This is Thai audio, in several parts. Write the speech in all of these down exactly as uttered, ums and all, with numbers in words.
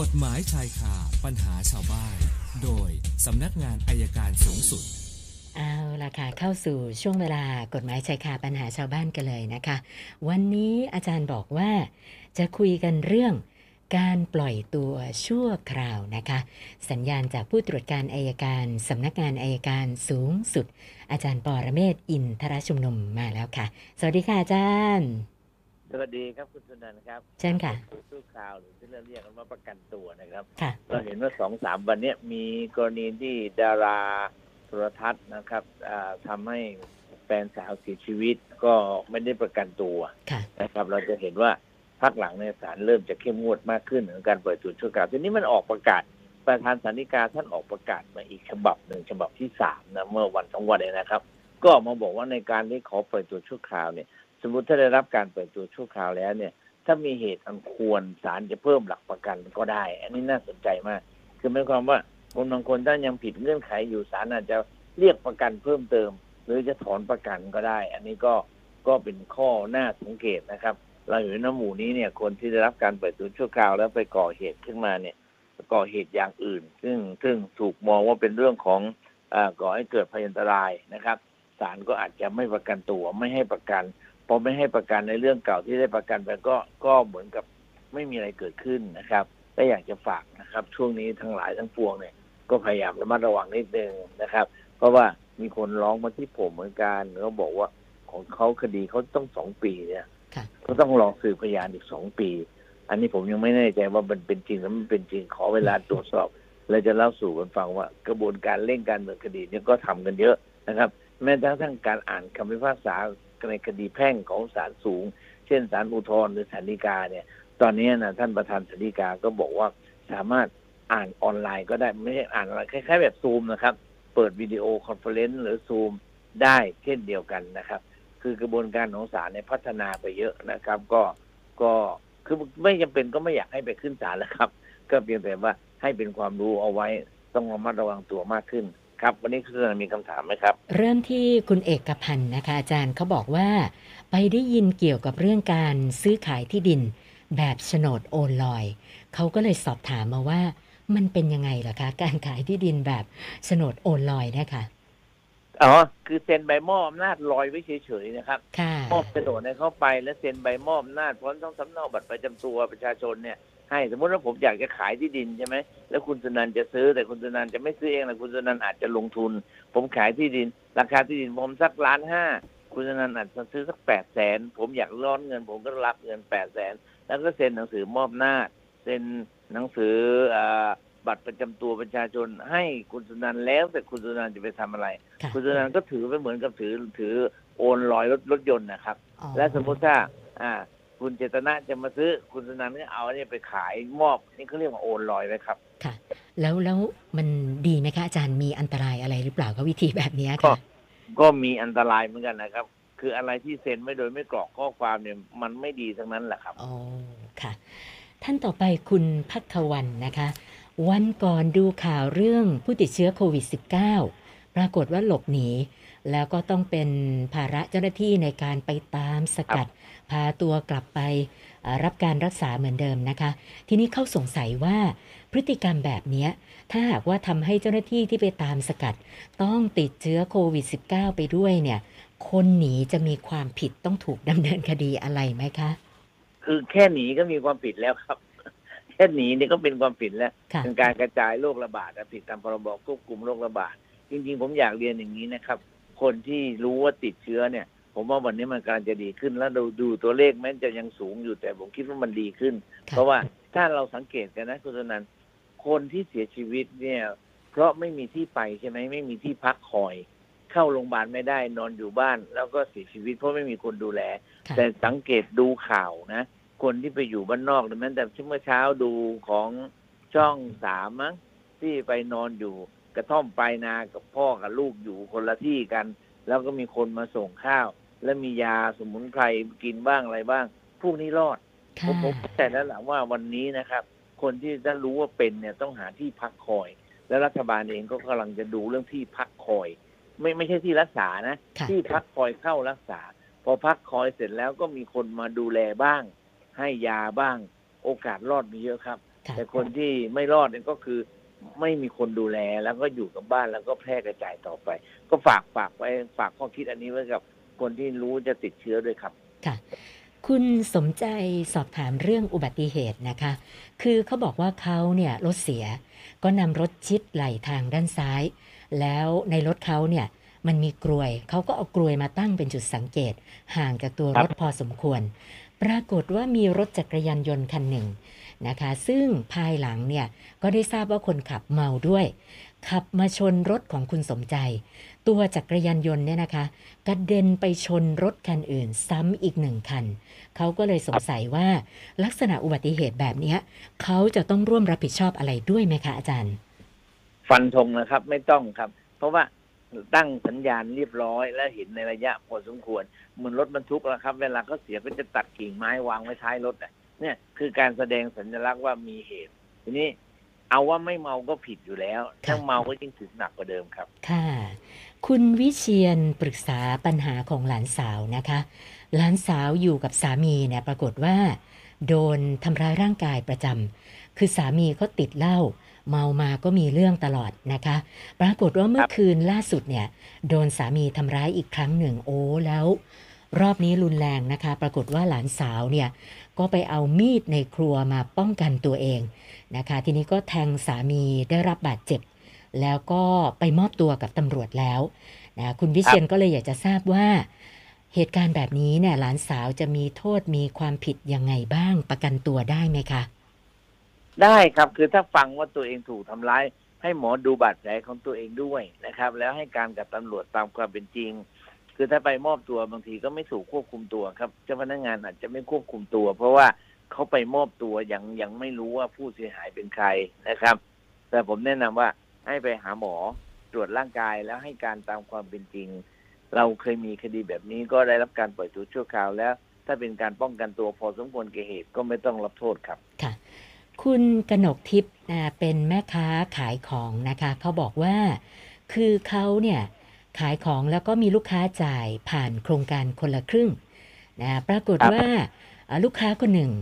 กฎหมายชายคาปัญหาชาวบ้านโดยสำนักงานอัยการสูงสุดเอาละค่ะเข้าสู่ช่วงเวลากฎหมายชายคาปัญหาชาวบ้านกันเลยนะคะวันนี้อาจารย์บอกว่าจะคุยกันเรื่องการปล่อยตัวชั่วคราวนะคะสัญญาณจากผู้ตรวจการอัยการสำนักงานอัยการสูงสุดอาจารย์ปรเมศวร์อินทรชุมนุมมาแล้วค่ะสวัสดีค่ะอาจารย์สวัสดีครับคุณธนันท์ครับเช่นค่ะชั่วคราวหรือที่เราเรียกกันว่าประกันตัวนะครับเราเห็นว่าสองสามวันนี้มีกรณีที่ดาราโทรทัศน์นะครับทำให้แฟนสาวเสียชีวิตก็ไม่ได้ประกันตัวนะครับเราจะเห็นว่าภาคหลังในศาลเริ่มจะเข้มงวดมากขึ้นในการปล่อยตัวชั่วคราวทีนี้มันออกประกาศประธานศาลฎีกาท่านออกประกาศมาอีกฉบับหนึ่งฉบับที่สามนะเมื่อวันสองวันเลยนะครับก็ออกมาบอกว่าในการที่ขอปล่อยตัวชั่วคราวเนี่ยสมมติถ้าได้รับการปล่อยตัวชั่วคราวแล้วเนี่ยถ้ามีเหตุอันควรศาลจะเพิ่มหลักประกันก็ได้อันนี้น่าสนใจมากคือหมายความว่าคนบางคนถ้ายังผิดเงื่อนไขอยู่ศาลอาจจะเรียกประกันเพิ่มเติมหรือจะถอนประกันก็ได้อันนี้ก็ก็เป็นข้อน่าสังเกตนะครับเราอยู่ในหมู่นี้เนี่ยคนที่ได้รับการปล่อยตัวชั่วคราวแล้วไปก่อเหตุขึ้นมาเนี่ยก่อเหตุอย่างอื่นซึ่งซึ่งถูกมองว่าเป็นเรื่องของอ่าก่อให้เกิดภัยอันตรายนะครับศาลก็อาจจะไม่ประกันตัวไม่ให้ประกันพอไม่ให้ประกันในเรื่องเก่าที่ได้ประกันไปก็ก็เหมือนกับไม่มีอะไรเกิดขึ้นนะครับและอยากจะฝากนะครับช่วงนี้ทั้งหลายทั้งปวงเนี่ยก็พยายามระมัดระวังนิดนึงนะครับเพราะว่ามีคนร้องมาที่ผมเหมือนกันเขาบอกว่าของเขาคดีเขาต้องสองปีเนี่ยก็ต้องรอสืบพยานอีกสองปีอันนี้ผมยังไม่แน่ใจว่ามันเป็นจริงหรือไม่เป็นจริงขอเวลาตรวจสอบและจะเล่าสู่กันฟังว่ากระบวนการเร่งการดำเนินคดีเนี่ยก็ทำกันเยอะนะครับแม้กระทั่งการอ่านคำพิพากษาในคดีแพ่งของศาลสูงเช่นศาลอุทธรณ์หรือศาลฎีกาเนี่ยตอนนี้นะท่านประธานศาลฎีกาก็บอกว่าสามารถอ่านออนไลน์ก็ได้ไม่ใช่อ่านอะไรคล้ายๆแบบซูมนะครับเปิดวิดีโอคอนเฟอเรนซ์หรือซูมได้เช่นเดียวกันนะครับคือกระบวนการของศาลเนี่ยพัฒนาไปเยอะนะครับก็ก็คือไม่จำเป็นก็ไม่อยากให้ไปขึ้นศาลแล้วครับก็เพียงแต่ว่าให้เป็นความรู้เอาไว้ต้องระมัดระวังตัวมากขึ้นครับวันนี้คือมีคำถามไหมครับเริ่มที่คุณเอกพันธ์นะคะอาจารย์เขาบอกว่าไปได้ยินเกี่ยวกับเรื่องการซื้อขายที่ดินแบบโฉนดโอนลอยเขาก็เลยสอบถามมาว่ามันเป็นยังไงล่ะคะการขายที่ดินแบบโฉนดโอนลอยนะคะอ๋อคือเซ็นใบมอบอำนาจลอยไว้เฉยๆนะครับมอบโฉนดให้เข้าไปแล้วเซ็นใบมอบอำนาจพร้อมทั้งสำเนาบัตรประจำตัวประชาชนเนี่ยให้สมมติว่าผมอยากจะขายที่ดินใช่ไหมแล้วคุณสนันจะซื้อแต่คุณสนันจะไม่ซื้อเองนะคุณสนันอาจจะลงทุนผมขายที่ดินราคาที่ดินผมสักล้านห้าคุณสนันอาจจะซื้อสักแปดแสนผมอยากร้อนเงินผมก็รับเงินแปดแสนแล้วก็เซ็นหนังสือมอบอำนาจเซ็นหนังสือบัตรประจำตัวประชาชนให้คุณสุนันท์แล้วแต่คุณสุนันท์จะไปทำอะไรคุณสุนันท์ก็ถือไปเหมือนกับถือถือโอนลอยรถรถยนต์นะครับและสมมติถ้าอ่าคุณเจตนาจะมาซื้อคุณสุนันท์ก็เอาเนี่ยไปขายมอบนี่เขาเรียกว่าโอนลอยไหมครับค่ะแล้วแล้วมันดีไหมคะอาจารย์มีอันตรายอะไรหรือเปล่ากับวิธีแบบนี้ค่ะก็มีอันตรายเหมือนกันนะครับคืออะไรที่เซ็นไม่โดยไม่กรอกข้อความเนี่ยมันไม่ดีทั้งนั้นแหละครับอ๋อค่ะท่านต่อไปคุณภัควันนะคะวันก่อนดูข่าวเรื่องผู้ติดเชื้อโควิด สิบเก้า ปรากฏว่าหลบหนีแล้วก็ต้องเป็นภาระเจ้าหน้าที่ในการไปตามสกัดพาตัวกลับไปรับการรักษาเหมือนเดิมนะคะทีนี้เขาสงสัยว่าพฤติกรรมแบบนี้ถ้าหากว่าทำให้เจ้าหน้าที่ที่ไปตามสกัดต้องติดเชื้อโควิด สิบเก้า ไปด้วยเนี่ยคนหนีจะมีความผิดต้องถูกดำเนินคดีอะไรไหมคะคือแค่หนีก็มีความผิดแล้วครับแค่หนีนี่ก็เป็นความผิดแล้วเป็นการกระจายโรคระบาดผิดตามพรบควบคุมโรคระบาดจริงๆผมอยากเรียนอย่างนี้นะครับคนที่รู้ว่าติดเชื้อเนี่ยผมว่าวันนี้มันกำลังจะดีขึ้นแล้วเราดูตัวเลขแม้จะยังสูงอยู่แต่ผมคิดว่ามันดีขึ้นเพราะว่าถ้าเราสังเกตกันนะคุณธนันท์คนที่เสียชีวิตเนี่ยเพราะไม่มีที่ไปใช่ไหมไม่มีที่พักคอยเข้าโรงพยาบาลไม่ได้นอนอยู่บ้านแล้วก็เสียชีวิตเพราะไม่มีคนดูแลแต่สังเกตดูข่าวนะคนที่ไปอยู่บ้านนอกหรือแม้แต่เมื่อเช้าดูของช่องสามมั้งที่ไปนอนอยู่กระท่อมปลายนากับพ่อกับลูกอยู่คนละที่กันแล้วก็มีคนมาส่งข้าวและมียาสมุนไพรกินบ้างอะไรบ้างพวกนี้รอดผมผมแต่แล้วแหละว่าวันนี้นะครับคนที่ได้รู้ว่าเป็นเนี่ยต้องหาที่พักคอยและรัฐบาลเองก็กำลังจะดูเรื่องที่พักคอยไม่ไม่ใช่ที่รักษานะที่พักคอยเข้ารักษาพอพักคอยเสร็จแล้วก็มีคนมาดูแลบ้างให้ยาบ้างโอกาสรอดมีเยอะครับ แต่คนที่ไม่รอดเนี่ยก็คือไม่มีคนดูแลแล้วก็อยู่กับบ้านแล้วก็แพร่กระจายต่อไปก็ฝากฝากไว้ฝากข้อคิดอันนี้ไว้กับคนที่รู้จะติดเชื้อด้วยครับค่ะคุณสมใจสอบถามเรื่องอุบัติเหตุนะคะคือเขาบอกว่าเขาเนี่ยรถเสียก็นำรถชิดไหลทางด้านซ้ายแล้วในรถเขาเนี่ยมันมีกลวยเขาก็เอากลวยมาตั้งเป็นจุดสังเกตห่างจากตัวรถพอสมควรปรากฏว่ามีรถจักรยานยนต์คันหนึ่งนะคะซึ่งภายหลังเนี่ยก็ได้ทราบว่าคนขับเมาด้วยขับมาชนรถของคุณสมใจตัวจักรยานยนต์เนี่ยนะคะกระเด็นไปชนรถคันอื่นซ้ำอีกหนึ่งคันเขาก็เลยสงสัยว่าลักษณะอุบัติเหตุแบบนี้เขาจะต้องร่วมรับผิดชอบอะไรด้วยไหมคะอาจารย์ฟันธงนะครับไม่ต้องครับเพราะว่าตั้งสัญญาณเรียบร้อยและเห็นในระยะพอสมควรเหมือนรถบรรทุกนะครับเวลาเขาเสียก็จะตัดกิ่งไม้วางไว้ท้ายรถเนี่ยคือการแสดงสัญลักษณ์ว่ามีเหตุทีนี้เอาว่าไม่เมาก็ผิดอยู่แล้วถ้าเมาก็ยิ่งถึงหนักกว่าเดิมครับค่ะคุณวิเชียรปรึกษาปัญหาของหลานสาวนะคะหลานสาวอยู่กับสามีเนี่ยปรากฏว่าโดนทำร้ายร่างกายประจำคือสามีเขาติดเหล้าเมามาก็มีเรื่องตลอดนะคะปรากฏว่าเมื่อคืนล่าสุดเนี่ยโดนสามีทำร้ายอีกครั้งหนึ่งโอ้แล้วรอบนี้รุนแรงนะคะปรากฏว่าหลานสาวเนี่ยก็ไปเอามีดในครัวมาป้องกันตัวเองนะคะทีนี้ก็แทงสามีได้รับบาดเจ็บแล้วก็ไปมอบตัวกับตำรวจแล้วนะคุณวิเชียรก็เลยอยากจะทราบว่าเหตุการณ์แบบนี้เนี่ยหลานสาวจะมีโทษมีความผิดยังไงบ้างประกันตัวได้ไหมคะได้ครับคือถ้าฟังว่าตัวเองถูกทำร้ายให้หมอดูบาดแผลของตัวเองด้วยนะครับแล้วให้การกับตำรวจตามความเป็นจริงคือถ้าไปมอบตัวบางทีก็ไม่ถูกควบคุมตัวครับเจ้าพนักงานอาจจะไม่ควบคุมตัวเพราะว่าเขาไปมอบตัวยังยังไม่รู้ว่าผู้เสียหายเป็นใครนะครับแต่ผมแนะนำว่าให้ไปหาหมอตรวจร่างกายแล้วให้การตามความเป็นจริงเราเคยมีคดีแบบนี้ก็ได้รับการปล่อยตัวชั่วคราวแล้วถ้าเป็นการป้องกันตัวพอสมควรแก่เหตุก็ไม่ต้องรับโทษครับค่ะคุณกนกทิพย์เป็นแม่ค้าขายของนะคะเขาบอกว่าคือเขาเนี่ยขายของแล้วก็มีลูกค้าจ่ายผ่านโครงการคนละครึ่งนะปรากฏว่าลูกค้าคนหนึ่ง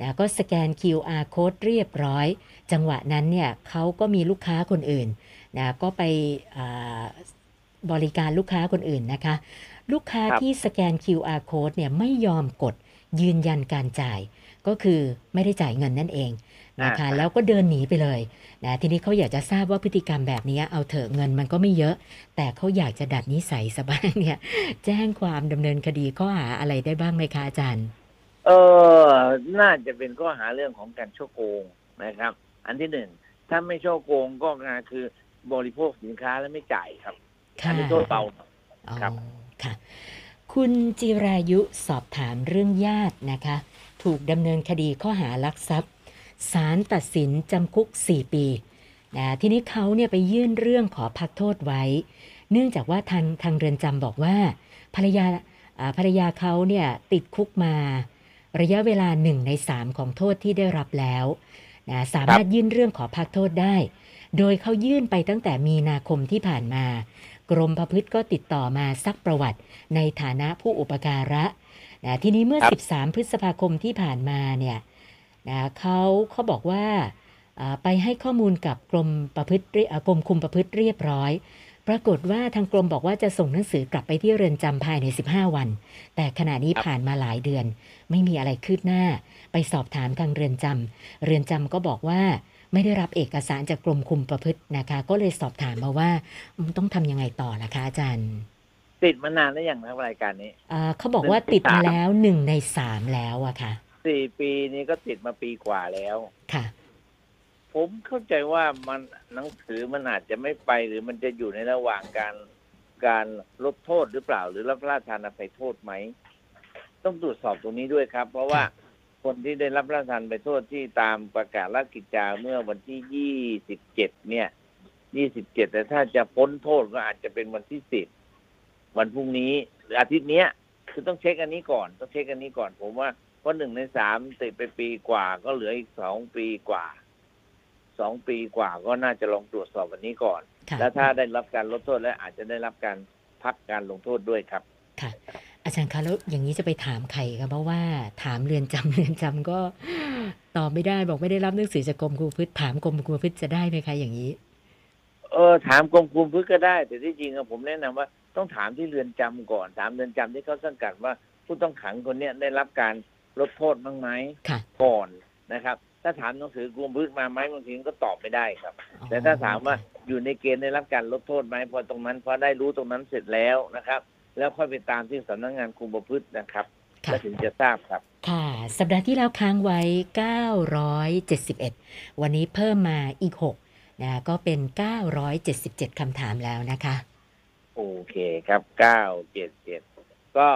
นะก็สแกน คิว อาร์ Code เรียบร้อยจังหวะนั้นเนี่ยเขาก็มีลูกค้าคนอื่นนะก็ไปบริการลูกค้าคนอื่นนะคะลูกค้าที่สแกน คิว อาร์ Code เนี่ยไม่ยอมกดยืนยันการจ่ายก็คือไม่ได้จ่ายเงินนั่นเองนะคะแล้วก็เดินหนีไปเลยนะทีนี้เขาอยากจะทราบว่าพฤติกรรมแบบนี้เอาเถอะเงินมันก็ไม่เยอะแต่เขาอยากจะดัดนิสัยซะบ้างเนี่ยแจ้งความดำเนินคดีข้อหาอะไรได้บ้างไหมคะอาจารย์เออน่าจะเป็นข้อหาเรื่องของการช่อโกงนะครับอันที่หนึ่งถ้าไม่ช่อโกงก็คือบริโภคสินค้าแล้วไม่จ่ายครับอันนี้โทษเบาครับค่ะคุณจิรายุสอบถามเรื่องญาตินะคะถูกดำเนินคดีข้อหาลักทรัพย์ศาลตัดสินจำคุกสี่ปีนะทีนี้เขาเนี่ยไปยื่นเรื่องขอพักโทษไว้เนื่องจากว่าทางทางเรือนจำบอกว่าภรรยาภรรยาเขาเนี่ยติดคุกมาระยะเวลาหนึ่งในสามของโทษที่ได้รับแล้วนะสามารถยื่นเรื่องขอพักโทษได้โดยเขายื่นไปตั้งแต่มีนาคมที่ผ่านมากรมประพฤติก็ติดต่อมาซักประวัติในฐานะผู้อุปการะนะทีนี้เมื่อสิบสามพฤษภาคมที่ผ่านมาเนี่ยนะเขาเขาบอกว่าไปให้ข้อมูลกับกรมประพฤติกรมคุมประพฤติเรียบร้อยปรากฏว่าทางกรมบอกว่าจะส่งหนังสือกลับไปที่เรือนจำภายในสิบห้าวันแต่ขณะนี้ผ่านมาหลายเดือนไม่มีอะไรคืบหน้าไปสอบถามทางเรือนจำเรือนจำก็บอกว่าไม่ได้รับเอกสารจากกรมคุมประพฤตินะคะก็เลยสอบถามมาว่าต้องทำยังไงต่อล่ะคะอาจารย์ติดมานานแล้วอย่างรายการนี้เขาบอกว่าติดมาแล้วหนึ่งในสามแล้วอะค่ะสี่ปีนี้ก็ติดมาปีกว่าแล้วค่ะผมเข้าใจว่ามันหนังสือมันอาจจะไม่ไปหรือมันจะอยู่ในระหว่างการการลบโทษหรือเปล่าหรือรับราชทานอภัยโทษไหมต้องตรวจสอบตรงนี้ด้วยครับเพราะว่าคนที่ได้รับราชทานอภัยโทษที่ตามประกาศราชกิจจาเมื่อวันที่ยี่สิบเจ็ดเนี่ยยี่สิบเจ็ดแต่ถ้าจะพ้นโทษก็อาจจะเป็นวันที่สิบวันพรุ่งนี้หรืออาทิตย์นี้คือต้องเช็คอันนี้ก่อนต้องเช็คอันนี้ก่อนผมว่าเพราะหนึ่งในสามติดไปปีกว่าก็เหลืออีกสองปีกว่าสองปีกว่าก็น่าจะลองตรวจสอบวันนี้ก่อนแล้วถ้าได้รับการลดโทษและอาจจะได้รับการพักการลงโทษด้วยครับค่ะ อาจารย์คะแล้วอย่างนี้จะไปถามใครคะเพราะว่าถามเรือนจำเรือนจำก็ตอบไม่ได้บอกไม่ได้รับหนังสือจากกรมคุมพืชถามกรมคุมพืชจะได้ไหมคะอย่างนี้เออถามกรมคุมพืชก็ได้แต่ที่จริงอะผมแนะนำว่าต้องถามที่เรือนจำก่อนถามเรือนจำที่เขาสังกัดว่าผู้ต้องขังคนเนี้ยได้รับการลดโทษบ้างไหมก่อนนะครับถ้าถามหนังสือกรมคุมพืชมาไหมบางทีก็ตอบไม่ได้ครับแต่ถ้าถามว่าอยู่ในเกณฑ์ได้รับการลดโทษไหมพอตรงนั้นพอได้รู้ตรงนั้นเสร็จแล้วนะครับแล้วค่อยไปตามที่สำนักงานคุมประพฤตินะครับแล้วถึงจะทราบครับค่ะสัปดาห์ที่แล้วค้างไว้เก้าร้อยเจ็ดสิบเอ็ดวันนี้เพิ่มมาอีกหกนะก็เป็นเก้าร้อยเจ็ดสิบเจ็ดคำถามแล้วนะคะโอเคครับเก้าร้อยเจ็ดสิบเจ็ดก็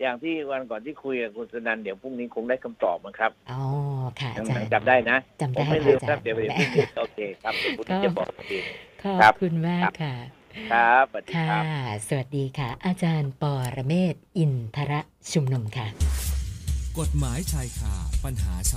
อย่างที่วันก่อนที่คุยกับคุณสนันเดี๋ยวพรุ่งนี้คงได้คำตอบมั้งครับอ๋อค่ะอาจารย์จำได้นะจำได้ไม่ลืมครับเดี๋ยวเดี๋ยวพรุ่งนี้โอเคครับผมจะบอกทีขอบคุณมากค่ะครับค่ะสวัสดีค่ะอาจารย์ปรเมศวร์อินทรชุมนุมค่ะกฎหมายชายคาปัญหาช